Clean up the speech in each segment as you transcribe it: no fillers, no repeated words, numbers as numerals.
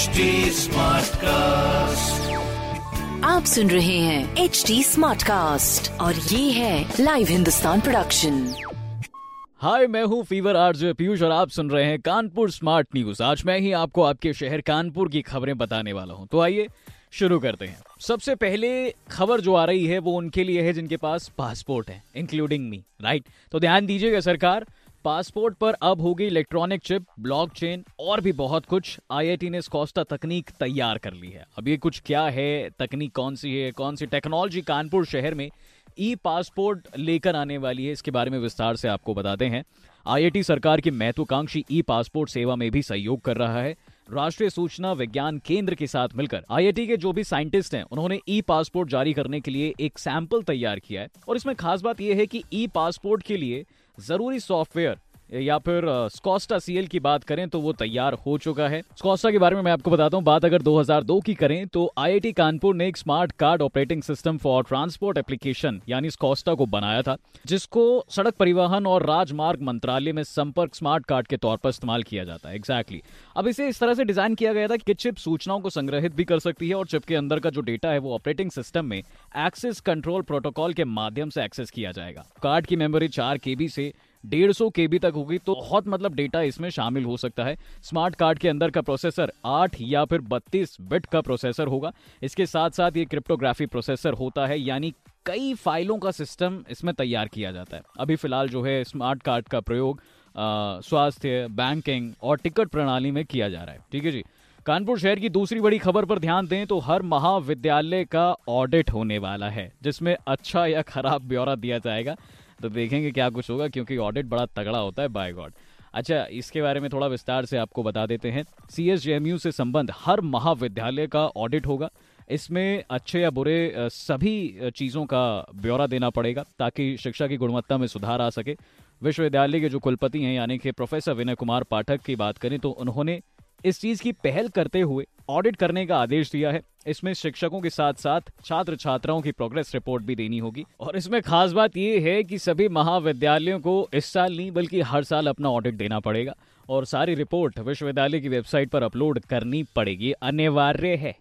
HD smart cast. आप सुन रहे हैं HD स्मार्ट कास्ट और ये है लाइव हिंदुस्तान प्रोडक्शन। हाय, मैं हूँ फीवर आरजे पीयूष और आप सुन रहे हैं कानपुर स्मार्ट न्यूज। आज मैं ही आपको आपके शहर कानपुर की खबरें बताने वाला हूँ, तो आइए शुरू करते हैं। सबसे पहले खबर जो आ रही है वो उनके लिए है जिनके पास पासपोर्ट है, इंक्लूडिंग मी, राइट। तो ध्यान दीजिएगा, सरकार पासपोर्ट पर अब होगी इलेक्ट्रॉनिक चिप, ब्लॉकचेन और भी बहुत कुछ। आईआईटी ने स्कोस्टा तकनीक तैयार कर ली है। अब ये कुछ क्या है, तकनीक कौन सी है, कौन सी टेक्नोलॉजी कानपुर शहर में ई पासपोर्ट लेकर आने वाली है, इसके बारे में विस्तार से आपको बताते हैं। आईआईटी सरकार की महत्वाकांक्षी ई पासपोर्ट सेवा में भी सहयोग कर रहा है। राष्ट्रीय सूचना विज्ञान केंद्र के साथ मिलकर आईआईटी के जो भी साइंटिस्ट हैं उन्होंने ई पासपोर्ट जारी करने के लिए एक सैंपल तैयार किया है। और इसमें खास बात यह है कि ई पासपोर्ट के लिए जरूरी सॉफ्टवेयर या फिर स्कोस्टा सीएल की बात करें तो वो तैयार हो चुका है। स्कोस्टा के बारे में मैं आपको बताता हूँ। बात अगर 2002 की करें तो आईआईटी कानपुर ने एक smart card operating system for transport application यानी स्कोस्टा को बनाया था, जिसको सड़क परिवहन और राजमार्ग मंत्रालय में संपर्क स्मार्ट कार्ड के तौर पर इस्तेमाल किया जाता है। अब इसे इस तरह से डिजाइन किया गया था कि चिप सूचनाओं को संग्रहित भी कर सकती है और चिप के अंदर का जो डेटा है वो ऑपरेटिंग सिस्टम में एक्सेस कंट्रोल प्रोटोकॉल के माध्यम से एक्सेस किया जाएगा। कार्ड की मेमोरी 4 KB से 150 KB तक होगी, तो बहुत डेटा इसमें शामिल हो सकता है। स्मार्ट कार्ड के अंदर का प्रोसेसर 8 या फिर 32 बिट का प्रोसेसर होगा। इसके साथ साथ ये क्रिप्टोग्राफी प्रोसेसर होता है, यानी कई फाइलों का सिस्टम इसमें तैयार किया जाता है। अभी फिलहाल जो है स्मार्ट कार्ड का प्रयोग स्वास्थ्य, बैंकिंग और टिकट प्रणाली में किया जा रहा है। ठीक है जी। कानपुर शहर की दूसरी बड़ी खबर पर ध्यान दें तो हर महाविद्यालय का ऑडिट होने वाला है, जिसमें अच्छा या खराब ब्यौरा दिया जाएगा। तो देखेंगे क्या कुछ होगा, क्योंकि ऑडिट बड़ा तगड़ा होता है, बाय गॉड। अच्छा, इसके बारे में थोड़ा विस्तार से आपको बता देते हैं। सीएसजेएमयू से संबंध हर महाविद्यालय का ऑडिट होगा। इसमें अच्छे या बुरे सभी चीज़ों का ब्यौरा देना पड़ेगा ताकि शिक्षा की गुणवत्ता में सुधार आ सके। विश्वविद्यालय के जो कुलपति हैं यानी कि प्रोफेसर विनय कुमार पाठक की बात करें तो उन्होंने इस चीज़ की पहल करते हुए ऑडिट करने का आदेश दिया है। इसमें शिक्षकों के साथ साथ छात्र छात्राओं की प्रोग्रेस रिपोर्ट भी देनी होगी। और इसमें खास बात ये है कि सभी महाविद्यालयों को इस साल नहीं बल्कि हर साल अपना ऑडिट देना पड़ेगा और सारी रिपोर्ट विश्वविद्यालय की वेबसाइट पर अपलोड करनी पड़ेगी, अनिवार्य है।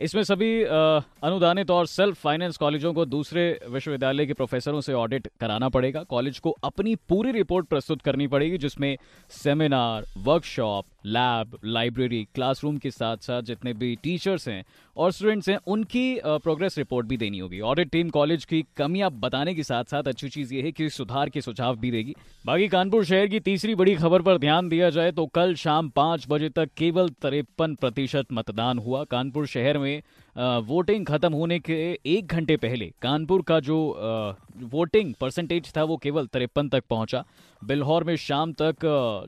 इसमें सभी अनुदानित और सेल्फ फाइनेंस कॉलेजों को दूसरे विश्वविद्यालय के प्रोफेसरों से ऑडिट कराना पड़ेगा। कॉलेज को अपनी पूरी रिपोर्ट प्रस्तुत करनी पड़ेगी, जिसमें seminar, workshop, lab, library, classroom के साथ साथ जितने भी टीचर्स हैं और स्टूडेंट्स हैं उनकी प्रोग्रेस रिपोर्ट भी देनी होगी। ऑडिट टीम कॉलेज की कमियां बताने के साथ साथ अच्छी चीज़ ये है कि सुधार के सुझाव भी देगी। बाकी कानपुर शहर की तीसरी बड़ी खबर पर ध्यान दिया जाए तो कल शाम 5 बजे तक केवल 53% मतदान हुआ। कानपुर शहर में वोटिंग खत्म होने के 1 घंटे पहले कानपुर का जो वोटिंग परसेंटेज था वो केवल 53 तक पहुंचा। बिल्हौर में शाम तक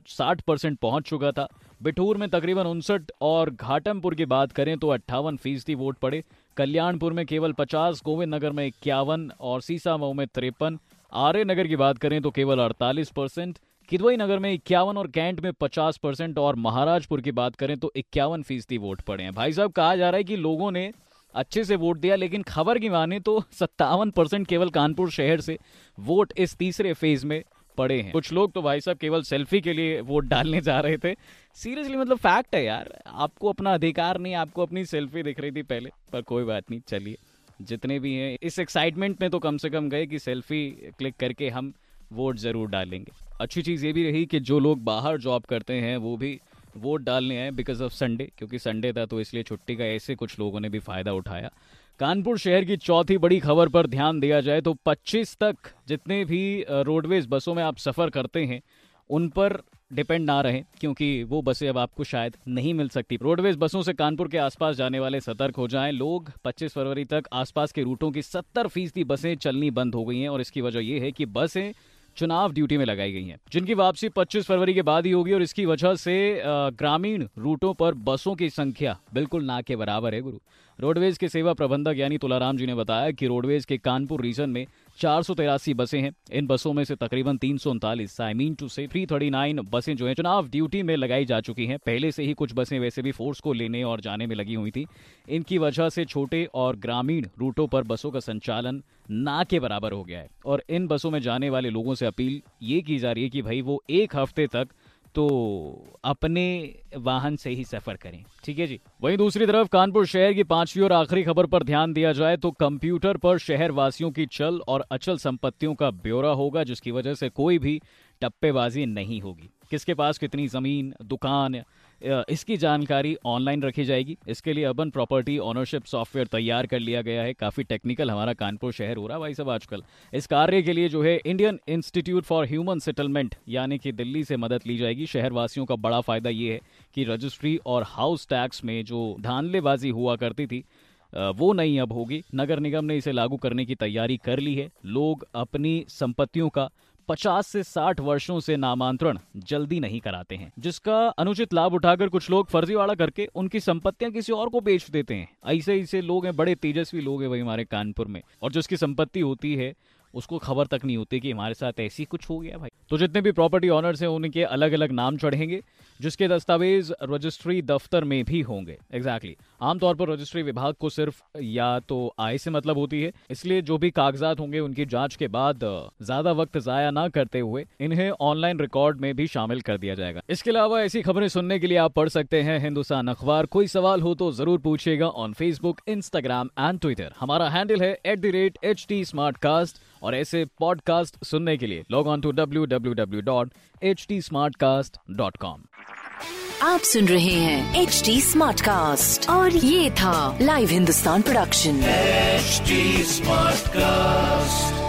60% पहुंच चुका था। बिठूर में तकरीबन 59 और घाटमपुर की बात करें तो 58% वोट पड़े। कल्याणपुर में केवल 50, गोविंद नगर में 51 और सीसामऊ में 53। आर्यनगर की बात करें तो केवल 48%, किदवई नगर में 51 और कैंट में 50% और महाराजपुर की बात करें तो 51% वोट पड़े हैं। भाई साहब, कहा जा रहा है कि लोगों ने अच्छे से वोट दिया, लेकिन खबर की माने तो 57% केवल कानपुर शहर से वोट इस तीसरे फेज में पड़े हैं। कुछ लोग तो भाई साहब केवल सेल्फी के लिए वोट डालने जा रहे थे। सीरियसली, फैक्ट है यार, आपको अपना अधिकार नहीं, आपको अपनी सेल्फी दिख रही थी पहले, पर कोई बात नहीं। चलिए, जितने भी हैं इस एक्साइटमेंट में तो कम से कम गए कि सेल्फी क्लिक करके हम वोट जरूर डालेंगे। अच्छी चीज़ ये भी रही कि जो लोग बाहर जॉब करते हैं वो भी वोट डालने आए बिकॉज ऑफ संडे, क्योंकि संडे था तो इसलिए छुट्टी का ऐसे कुछ लोगों ने भी फ़ायदा उठाया। कानपुर शहर की चौथी बड़ी खबर पर ध्यान दिया जाए तो 25 तक जितने भी रोडवेज बसों में आप सफ़र करते हैं उन पर डिपेंड ना रहें, क्योंकि वो बसें अब आपको शायद नहीं मिल सकती। रोडवेज बसों से कानपुर के आसपास जाने वाले सतर्क हो जाएं। लोग 25 फरवरी तक आसपास के रूटों की 70% बसें चलनी बंद हो गई हैं और इसकी वजह यह है कि बसें चुनाव ड्यूटी में लगाई गई हैं, जिनकी वापसी 25 फरवरी के बाद ही होगी और इसकी वजह से ग्रामीण रूटों पर बसों की संख्या बिल्कुल ना के बराबर है। गुरु रोडवेज के सेवा प्रबंधक यानी तुलाराम जी ने बताया कि रोडवेज के कानपुर रीजन में 483 बसें हैं। इन बसों में से तकरीबन 339 से 339 बसें जो हैं चुनाव ड्यूटी में लगाई जा चुकी हैं। पहले से ही कुछ बसें वैसे भी फोर्स को लेने और जाने में लगी हुई थी। इनकी वजह से छोटे और ग्रामीण रूटों पर बसों का संचालन ना के बराबर हो गया है और इन बसों में जाने वाले लोगों से अपील ये की जा रही है कि भाई वो एक हफ्ते तक तो अपने वाहन से ही सफर करें। ठीक है जी। वहीं दूसरी तरफ कानपुर शहर की पांचवी और आखिरी खबर पर ध्यान दिया जाए तो कंप्यूटर पर शहर वासियों की चल और अचल संपत्तियों का ब्यौरा होगा, जिसकी वजह से कोई भी टप्पेबाजी नहीं होगी। किसके पास कितनी जमीन, दुकान, इसकी जानकारी ऑनलाइन रखी जाएगी। इसके लिए अर्बन प्रॉपर्टी ऑनरशिप सॉफ्टवेयर तैयार कर लिया गया है। काफ़ी टेक्निकल हमारा कानपुर शहर हो रहा है भाई साहब आजकल। इस कार्य के लिए जो है Indian institute for human settlement यानी कि दिल्ली से मदद ली जाएगी। शहर वासियों का बड़ा फायदा ये है कि रजिस्ट्री और हाउस टैक्स में जो धांधलेबाजी हुआ करती थी वो नहीं अब होगी। नगर निगम ने इसे लागू करने की तैयारी कर ली है। लोग अपनी संपत्तियों का 50 से 60 वर्षों से नामांतरण जल्दी नहीं कराते हैं, जिसका अनुचित लाभ उठाकर कुछ लोग फर्जीवाड़ा करके उनकी संपत्तियां किसी और को बेच देते हैं। ऐसे ऐसे लोग हैं, बड़े तेजस्वी लोग हैं भाई हमारे कानपुर में, और जिसकी संपत्ति होती है उसको खबर तक नहीं होती कि हमारे साथ ऐसी कुछ हो गया भाई। तो जितने भी प्रॉपर्टी ऑनर्स हैं उनके अलग अलग नाम चढ़ेंगे, जिसके दस्तावेज रजिस्ट्री दफ्तर में भी होंगे। एग्जैक्टली। आमतौर पर रजिस्ट्री विभाग को सिर्फ या तो आय से मतलब होती है, इसलिए जो भी कागजात होंगे उनकी जांच के बाद ज्यादा वक्त जाया ना करते हुए इन्हें ऑनलाइन रिकॉर्ड में भी शामिल कर दिया जाएगा। इसके अलावा ऐसी खबरें सुनने के लिए आप पढ़ सकते हैं हिंदुस्तान अखबार। कोई सवाल हो तो जरूर पूछिएगा on Facebook, Instagram and Twitter. हमारा हैंडल है @HDSmartcast। और ऐसे पॉडकास्ट सुनने के लिए लॉग ऑन टू www.hdsmartcast.com। आप सुन रहे हैं HD स्मार्ट कास्ट और ये था live Hindustan production HD smart cast.